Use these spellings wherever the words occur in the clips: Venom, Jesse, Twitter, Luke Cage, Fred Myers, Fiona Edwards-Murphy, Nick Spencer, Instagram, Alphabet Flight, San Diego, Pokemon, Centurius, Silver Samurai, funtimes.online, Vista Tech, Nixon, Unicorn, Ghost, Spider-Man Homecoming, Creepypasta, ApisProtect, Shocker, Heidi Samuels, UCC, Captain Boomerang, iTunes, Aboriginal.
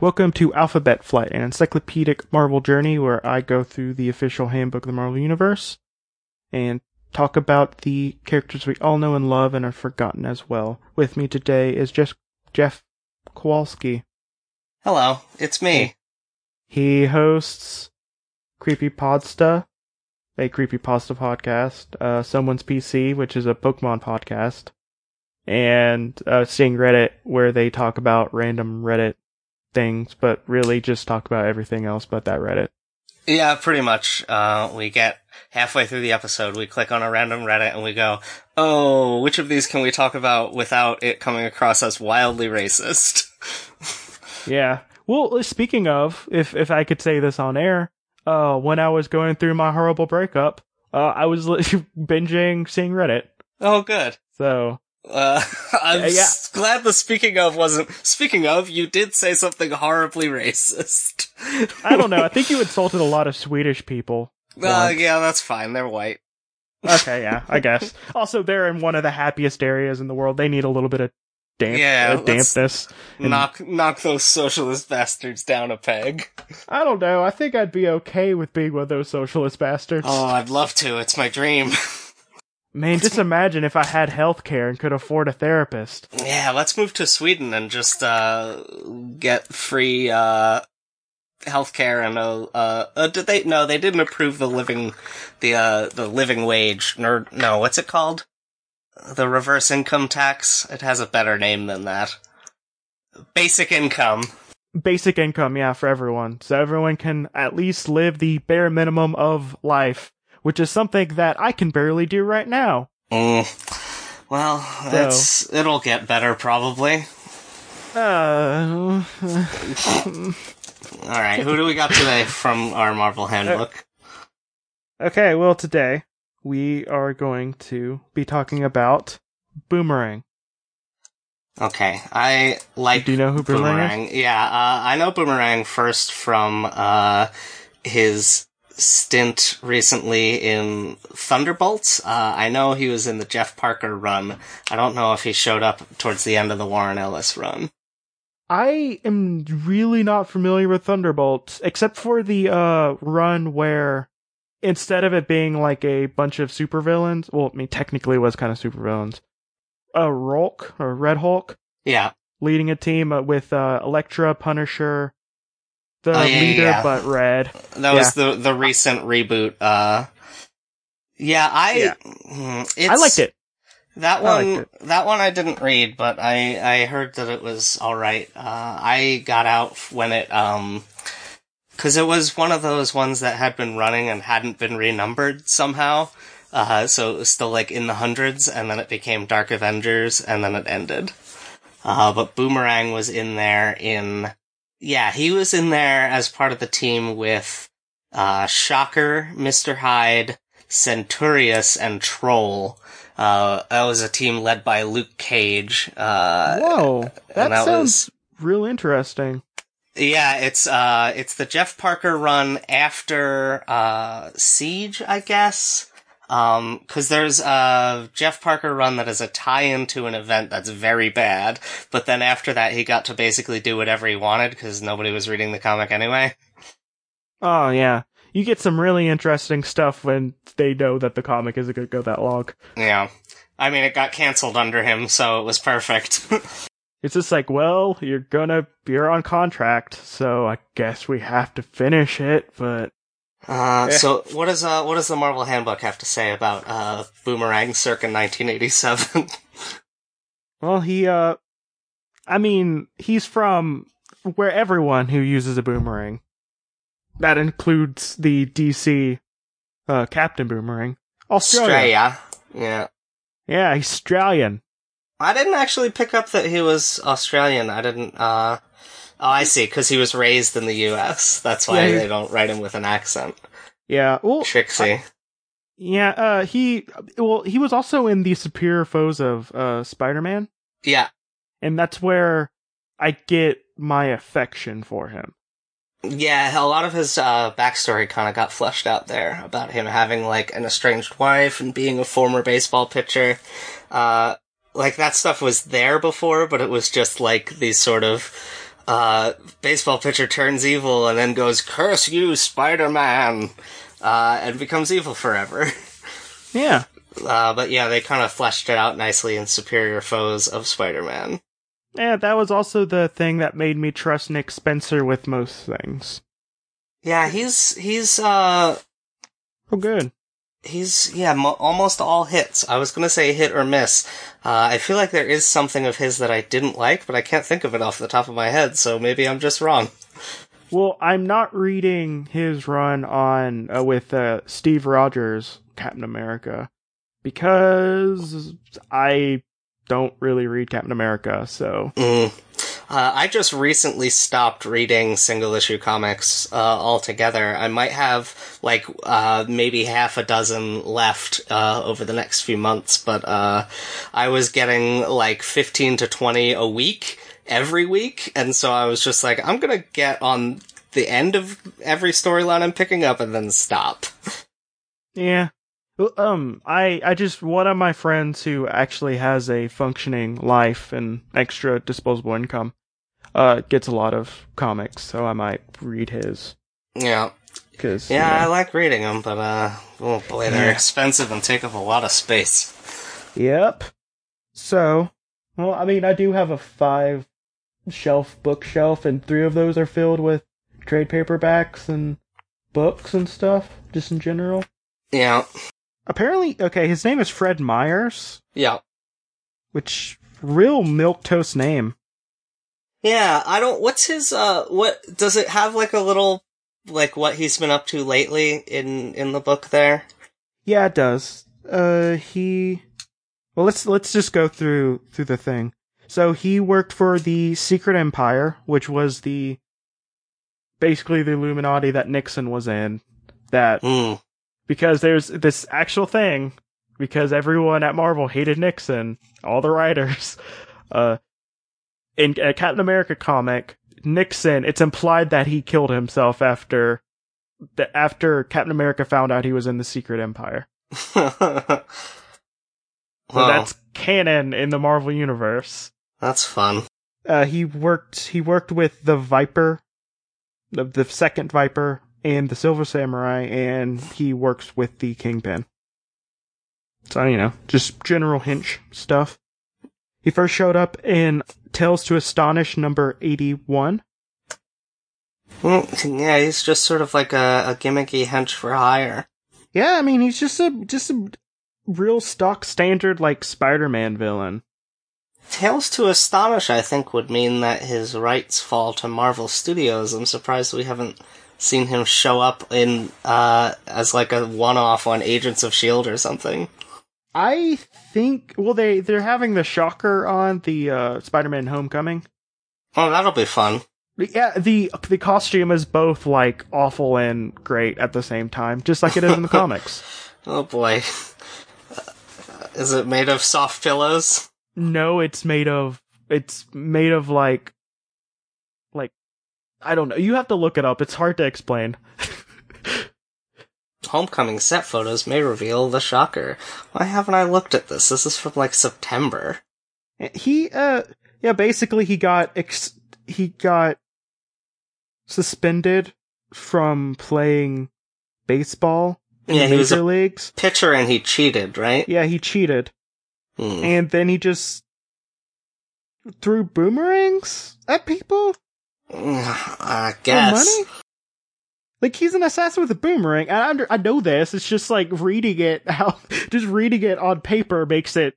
Welcome to Alphabet Flight, an encyclopedic Marvel journey where I go through the official handbook of the Marvel Universe and talk about the characters we all know and love and are forgotten as well. With me today is Jeff Kowalski. Hello, it's me. He hosts Creepypasta, a Creepypasta podcast, Someone's PC, which is a Pokemon podcast, and Seeing Reddit, where they talk about random Reddit things, but really just talk about everything else but that Reddit. Yeah, pretty much. We get halfway through the episode, we click on a random Reddit, and we go, oh, which of these can we talk about without it coming across as wildly racist? Yeah. Well, speaking of, if I could say this on air, when I was going through my horrible breakup, I was binging Seeing Reddit. Oh, good. So... glad the speaking of wasn't... Speaking of, you did say something horribly racist. I don't know. I think you insulted a lot of Swedish people. Yeah, that's fine. They're white. Okay, yeah, I guess. Also, they're in one of the happiest areas in the world. They need a little bit of dampness. Knock those socialist bastards down a peg. I don't know. I think I'd be okay with being one of those socialist bastards. Oh, I'd love to. It's my dream. Man, just imagine if I had healthcare and could afford a therapist. Yeah, let's move to Sweden and just get free healthcare and did they? No, they didn't approve the living wage. No, what's it called? The reverse income tax. It has a better name than that. Basic income. Basic income, yeah, for everyone, so everyone can at least live the bare minimum of life. Which is something that I can barely do right now. Well, so, it'll get better, probably. Alright, who do we got today from our Marvel handbook? Okay, well, today we are going to be talking about Boomerang. Okay, I like... Do you know who Boomerang is? Yeah, I know Boomerang first from his... stint recently in Thunderbolts. I know he was in the Jeff Parker run. I don't know if he showed up towards the end of the Warren Ellis run. I am really not familiar with Thunderbolts, except for the run where instead of it being like a bunch of supervillains, well, I mean, technically it was kind of supervillains, Red Hulk, yeah, leading a team with Electra, Punisher, the leader, but red. That was the recent reboot. I liked it. That one I didn't read, but I heard that it was alright. I got out when it, cause it was one of those ones that had been running and hadn't been renumbered somehow. So it was still like in the hundreds, and then it became Dark Avengers, and then it ended. But Boomerang was in there he was in there as part of the team with Shocker, Mr. Hyde, Centurius, and Troll. That was a team led by Luke Cage. Whoa, that sounds real interesting. Yeah, it's the Jeff Parker run after Siege, I guess. Cause there's a Jeff Parker run that is a tie-in to an event that's very bad, but then after that he got to basically do whatever he wanted because nobody was reading the comic anyway. Oh, yeah. You get some really interesting stuff when they know that the comic isn't going to go that long. Yeah. I mean, it got canceled under him, so it was perfect. It's just like, well, you're on contract, so I guess we have to finish it, but... So what does the Marvel Handbook have to say about Boomerang circa 1987? Well, he's from where everyone who uses a boomerang. That includes the DC Captain Boomerang. Australia. Yeah. Yeah, he's Australian. I didn't actually pick up that he was Australian. I didn't Oh, I see, because he was raised in the U.S. That's why they don't write him with an accent. Yeah, well... Trixie. He was also in The Superior Foes of Spider-Man. Yeah. And that's where I get my affection for him. Yeah, a lot of his backstory kind of got fleshed out there, about him having, like, an estranged wife and being a former baseball pitcher. That stuff was there before, but it was just, like, these sort of... baseball pitcher turns evil and then goes, "Curse you, Spider-Man!" And becomes evil forever. Yeah. But yeah, they kind of fleshed it out nicely in Superior Foes of Spider-Man. Yeah, that was also the thing that made me trust Nick Spencer with most things. Yeah, he's oh, good. He's, yeah, almost all hits. I was gonna say hit or miss. I feel like there is something of his that I didn't like, but I can't think of it off the top of my head, so maybe I'm just wrong. Well, I'm not reading his run on, with, Steve Rogers, Captain America, because I don't really read Captain America, so... I just recently stopped reading single-issue comics altogether. I might have, like, maybe half a dozen left over the next few months, but I was getting, like, 15 to 20 a week, every week, and so I was just like, I'm gonna get on the end of every storyline I'm picking up and then stop. Yeah. I just, one of my friends who actually has a functioning life and extra disposable income, gets a lot of comics, so I might read his. Yeah. Cause, yeah, you know. I like reading them, but, oh boy, they're expensive and take up a lot of space. Yep. So, well, I mean, I do have a 5-shelf bookshelf, and 3 of those are filled with trade paperbacks and books and stuff, just in general. Yeah. Apparently, okay, his name is Fred Myers. Yeah. Which, real milquetoast name. Yeah, I don't, what's his, what, does it have like a little, like what he's been up to lately in the book there? Yeah, it does. Well, let's just go through the thing. So he worked for the Secret Empire, which was basically the Illuminati that Nixon was in, that... Mm. Because there's this actual thing, because everyone at Marvel hated Nixon, all the writers. In a Captain America comic, Nixon, it's implied that he killed himself after Captain America found out he was in the Secret Empire. Wow. So that's canon in the Marvel universe. That's fun. He worked with the Viper, the second Viper, and the Silver Samurai, and he works with the Kingpin. So, you know, just general Hinch stuff. He first showed up in Tales to Astonish number 81. Well, yeah, he's just sort of like a gimmicky hench for hire. Yeah, I mean, he's just a real stock standard, like, Spider-Man villain. Tales to Astonish, I think, would mean that his rights fall to Marvel Studios. I'm surprised we haven't... seen him show up in as like a one-off on Agents of S.H.I.E.L.D. or something. I think... Well, they're having the Shocker on the Spider-Man Homecoming. Oh, that'll be fun. Yeah, the costume is both, like, awful and great at the same time, just like it is in the comics. Oh, boy. Is it made of soft pillows? No, it's made of... like... I don't know. You have to look it up. It's hard to explain. Homecoming set photos may reveal the Shocker. Why haven't I looked at this? This is from, like, September. Basically he got suspended from playing baseball in the major leagues. Pitcher, and he cheated, right? Yeah, he cheated. Hmm. And then he just threw boomerangs at people? I guess. Money? Like, he's an assassin with a boomerang, and I know this, it's just like reading it on paper makes it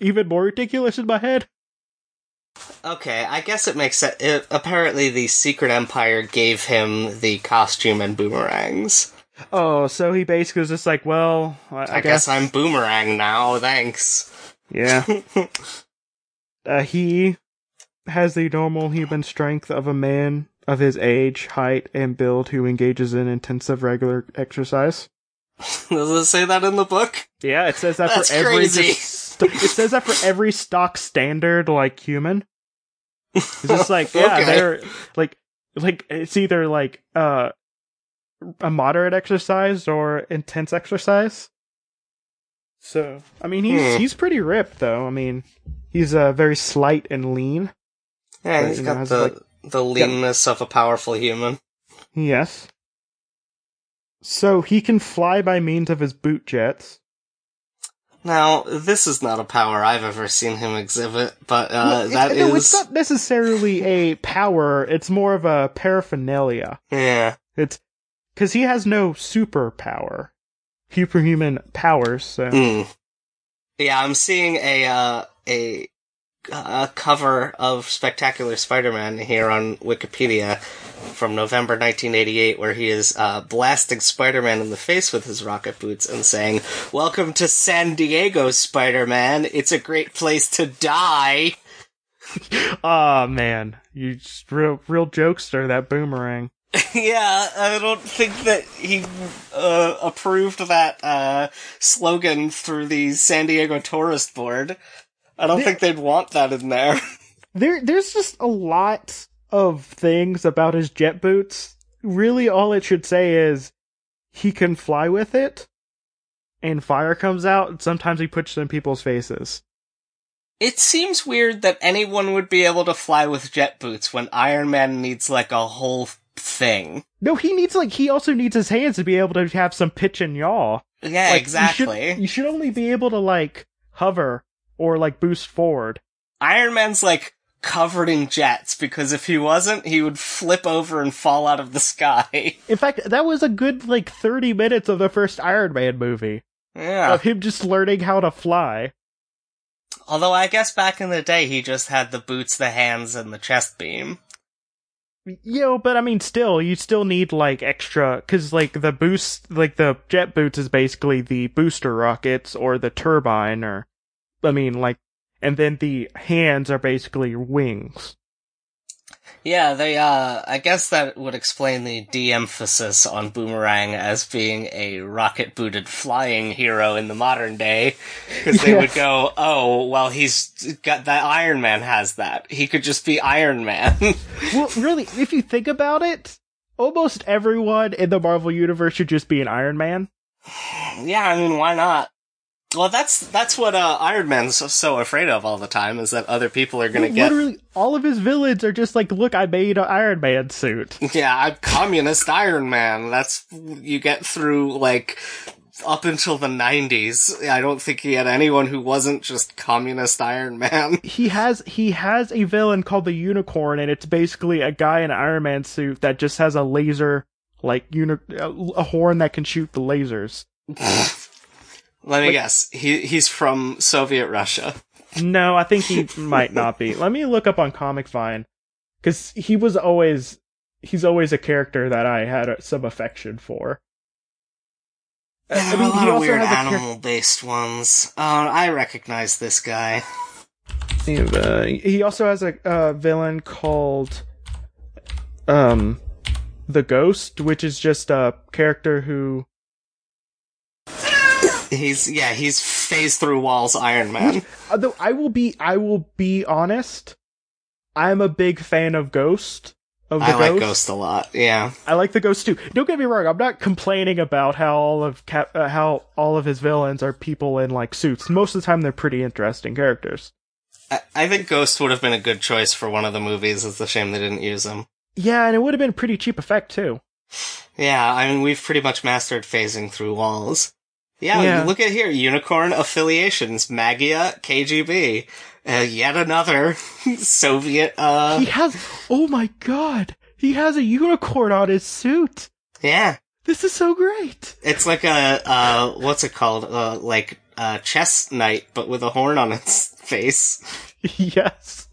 even more ridiculous in my head. Okay, I guess it makes sense. Apparently the Secret Empire gave him the costume and boomerangs. Oh, so he basically was just like, well, I guess I'm Boomerang now, thanks. Yeah. He... has the normal human strength of a man of his age, height, and build who engages in intensive regular exercise. Does it say that in the book? Yeah, it says that. That's for every... crazy. It says that for every stock standard, like, human. It's just like, yeah, okay. They're... Like, it's either, like, a moderate exercise or intense exercise. So, I mean, he's pretty ripped, though. I mean, he's very slight and lean. Yeah, but, he's got the leanness of a powerful human. Yes. So he can fly by means of his boot jets. Now, this is not a power I've ever seen him exhibit, but No, it's not necessarily a power, it's more of a paraphernalia. Yeah. It's because he has no superpower. Superhuman powers, so... Mm. Yeah, I'm seeing a cover of Spectacular Spider-Man here on Wikipedia from November 1988, where he is blasting Spider-Man in the face with his rocket boots and saying, "Welcome to San Diego, Spider-Man. It's a great place to die." Oh, man. You just real jokester, that Boomerang. Yeah, I don't think that he approved that slogan through the San Diego Tourist Board. I don't think they'd want that in there. There's just a lot of things about his jet boots. Really, all it should say is he can fly with it, and fire comes out, and sometimes he puts it in people's faces. It seems weird that anyone would be able to fly with jet boots when Iron Man needs, like, a whole thing. No, he also needs his hands to be able to have some pitch and yaw. Yeah, like, exactly. You should only be able to, like, hover or, like, boost forward. Iron Man's, like, covered in jets, because if he wasn't, he would flip over and fall out of the sky. In fact, that was a good, like, 30 minutes of the first Iron Man movie. Yeah. Of him just learning how to fly. Although, I guess back in the day, he just had the boots, the hands, and the chest beam. You know, but I mean, still, you still need, like, extra, because, like, the boost, like, the jet boots is basically the booster rockets, or the turbine, or... I mean, like, and then the hands are basically your wings. Yeah, they, I guess that would explain the de-emphasis on Boomerang as being a rocket-booted flying hero in the modern day, because they would go, oh, well, he's got that, Iron Man has that. He could just be Iron Man. Well, really, if you think about it, almost everyone in the Marvel Universe should just be an Iron Man. Yeah, I mean, why not? Well, that's what Iron Man's so afraid of all the time, is that other people are going to get... Literally, all of his villains are just like, look, I made an Iron Man suit. Yeah, I'm communist Iron Man. That's... You get through, like, up until the 90s. I don't think he had anyone who wasn't just communist Iron Man. He has a villain called the Unicorn, and it's basically a guy in an Iron Man suit that just has a laser, like, a horn that can shoot the lasers. Let me guess. He's from Soviet Russia. No, I think he might not be. Let me look up on Comicvine, because he's always a character that I had some affection for. I mean, a lot of weird animal-based ones. I recognize this guy. He also has a villain called the Ghost, which is just a character who... He's phase through walls Iron Man. Although I will be honest, I'm a big fan of Ghost. I like Ghost a lot. Yeah, I like the Ghost too. Don't get me wrong. I'm not complaining about how all of his villains are people in, like, suits. Most of the time, they're pretty interesting characters. I think Ghost would have been a good choice for one of the movies. It's a shame they didn't use him. Yeah, and it would have been a pretty cheap effect too. Yeah, I mean, we've pretty much mastered phasing through walls. Yeah, look at here. Unicorn affiliations. Magia, KGB. Yet another Soviet, He has... Oh my god! He has a unicorn on his suit! Yeah. This is so great! It's like a, what's it called? Like, chess knight, but with a horn on its face. Yes.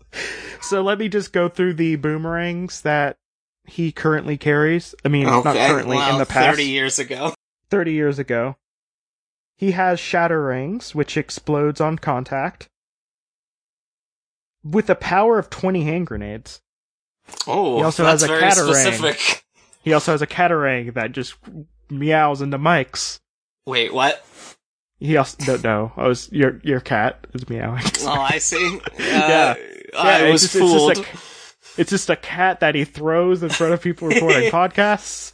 So let me just go through the Boomerangs that he currently carries. I mean, okay. Not currently, in the past. 30 years ago. He has shatter rings, which explodes on contact, with the power of 20 hand grenades. Oh, he also that's has a very catarang. Specific. He also has a catarang that just meows into mics. Wait, what? He also no. I was your cat is meowing. Oh, I see. I was fooled. It's just a cat that he throws in front of people recording podcasts.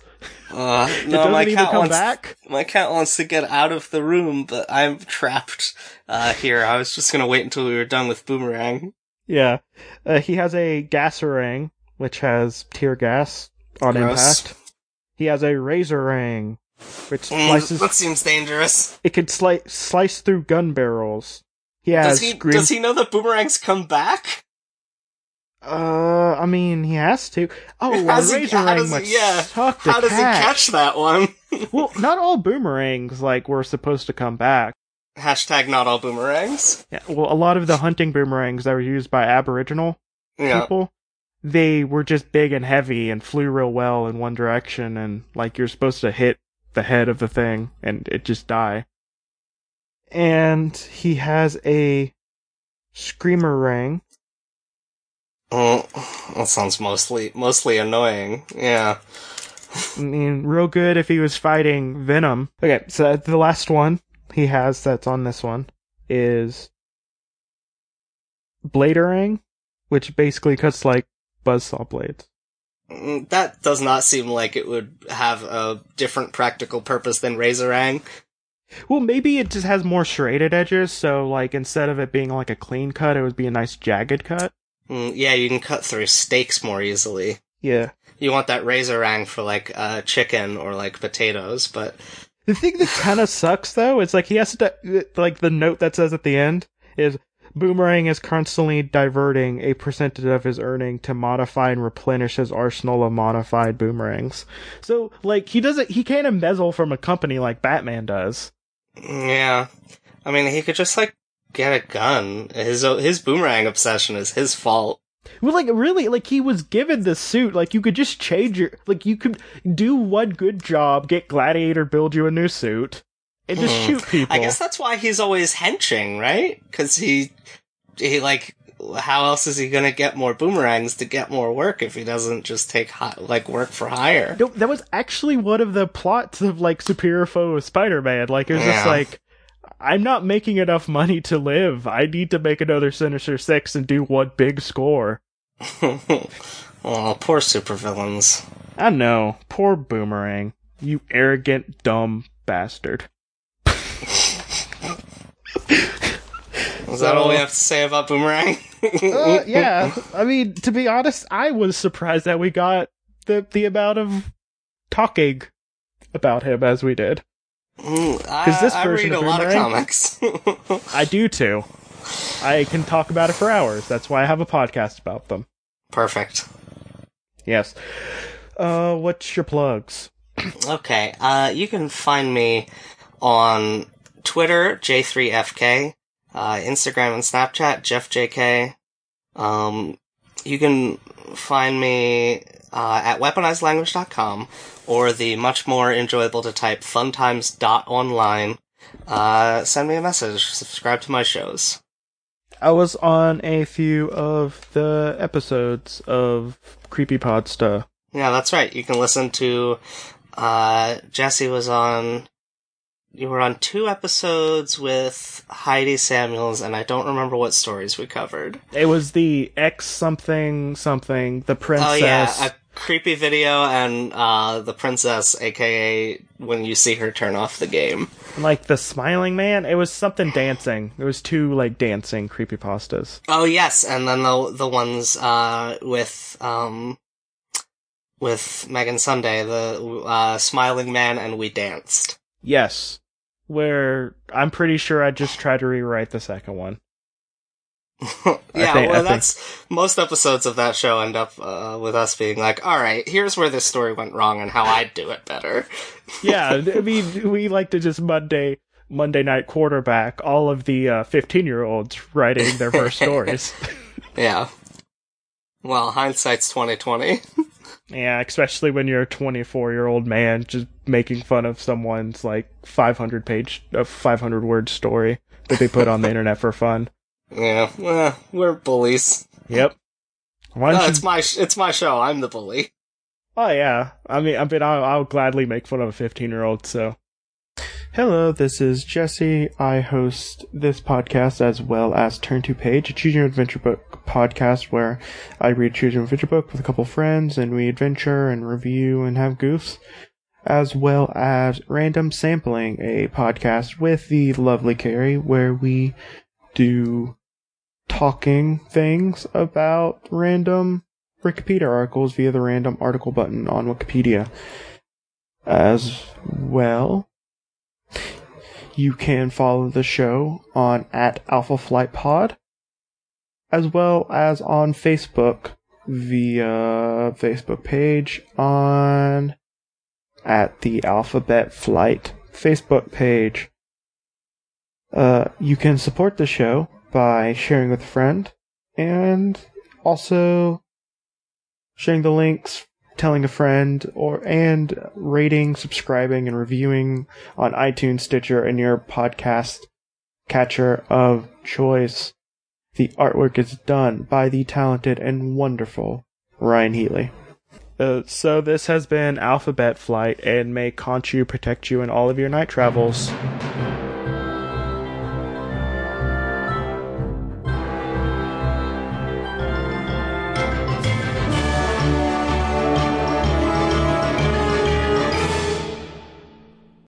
No, my cat wants to get out of the room, but I'm trapped here. I was just going to wait until we were done with Boomerang. Yeah. He has a gas ring, which has tear gas on impact. He has a razor ring, which slices... That seems dangerous. It could slice through gun barrels. He has does he know that boomerangs come back? I mean, he has to. Oh, a razor ring must suck to catch. How does he catch that one? Well, not all boomerangs, were supposed to come back. Hashtag not all boomerangs. Yeah, well, a lot of the hunting boomerangs that were used by Aboriginal people, they were just big and heavy and flew real well in one direction, and, you're supposed to hit the head of the thing, and it just die. And he has a screamer ring. Oh, that sounds mostly annoying. Yeah. I mean, real good if he was fighting Venom. Okay, so the last one he has that's on this one is Bladering, which basically cuts buzzsaw blades. That does not seem like it would have a different practical purpose than Razorang. Well, maybe it just has more serrated edges, so, instead of it being, a clean cut, it would be a nice jagged cut. Yeah, you can cut through steaks more easily. Yeah. You want that Razorang for, chicken or, potatoes, but... The thing that kind of sucks, though, is, he has to... the note that says at the end is, Boomerang is constantly diverting a percentage of his earning to modify and replenish his arsenal of modified boomerangs. So, he can't embezzle from a company like Batman does. Yeah. I mean, he could just, get a gun. His boomerang obsession is his fault. Well, really, he was given this suit. You could just change your... you could do one good job, get Gladiator, build you a new suit, and just shoot people. I guess that's why he's always henching, right? Because he how else is he gonna get more boomerangs to get more work if he doesn't just take work for hire? No, that was actually one of the plots of Superior Foe of Spider-Man. It was just I'm not making enough money to live. I need to make another Sinister Six and do one big score. Oh, poor supervillains. I know, poor Boomerang. You arrogant, dumb bastard. Is that all we have to say about Boomerang? Yeah. I mean, to be honest, I was surprised that we got the amount of talking about him as we did. Because this version of Boomerang, I read a lot of comics. I do too. I can talk about it for hours. That's why I have a podcast about them. Perfect. Yes. What's your plugs? Okay. You can find me on Twitter, J3FK. Instagram and Snapchat, JeffJK. You can find me at weaponizedlanguage.com or the much more enjoyable to type funtimes.online. Send me a message. Subscribe to my shows. I was on a few of the episodes of Creepypasta. Yeah, that's right. You can listen to Jesse was on... You were on 2 episodes with Heidi Samuels, and I don't remember what stories we covered. It was the X something, the princess. Oh yeah, a creepy video and the princess, aka when you see her turn off the game. The smiling man? It was something dancing. It was 2, dancing creepypastas. Oh yes, and then the ones with Megan Sunday, the smiling man and we danced. Yes. Where I'm pretty sure I just tried to rewrite the second one. That's... Most episodes of that show end up with us being alright, here's where this story went wrong and how I'd do it better. Yeah, I mean, we like to just Monday night quarterback all of the 15-year-olds writing their first stories. Yeah. Well, hindsight's 20/20. Yeah, especially when you're a 24-year-old man just making fun of someone's 500-word story that they put on the internet for fun. Yeah, we're bullies. Yep. It's my show. I'm the bully. Oh yeah. I mean, I'll gladly make fun of a 15-year-old. So, hello, this is Jesse. I host this podcast as well as Turn to Page, a Choose Your Adventure Book podcast where I read Choose Your Adventure Book with a couple friends and we adventure and review and have goofs, as well as Random Sampling, a podcast with the lovely Carrie where we do talking things about random Wikipedia articles via the random article button on Wikipedia. As well, you can follow the show on @AlphaFlightPod, as well as on Facebook via Facebook page on the Alphabet Flight Facebook page. You can support the show by sharing with a friend, and also sharing the links, telling a friend, and rating, subscribing, and reviewing on iTunes, Stitcher, and your podcast catcher of choice. The artwork is done by the talented and wonderful Ryan Healy. So this has been Alphabet Flight, and may Conchu protect you in all of your night travels.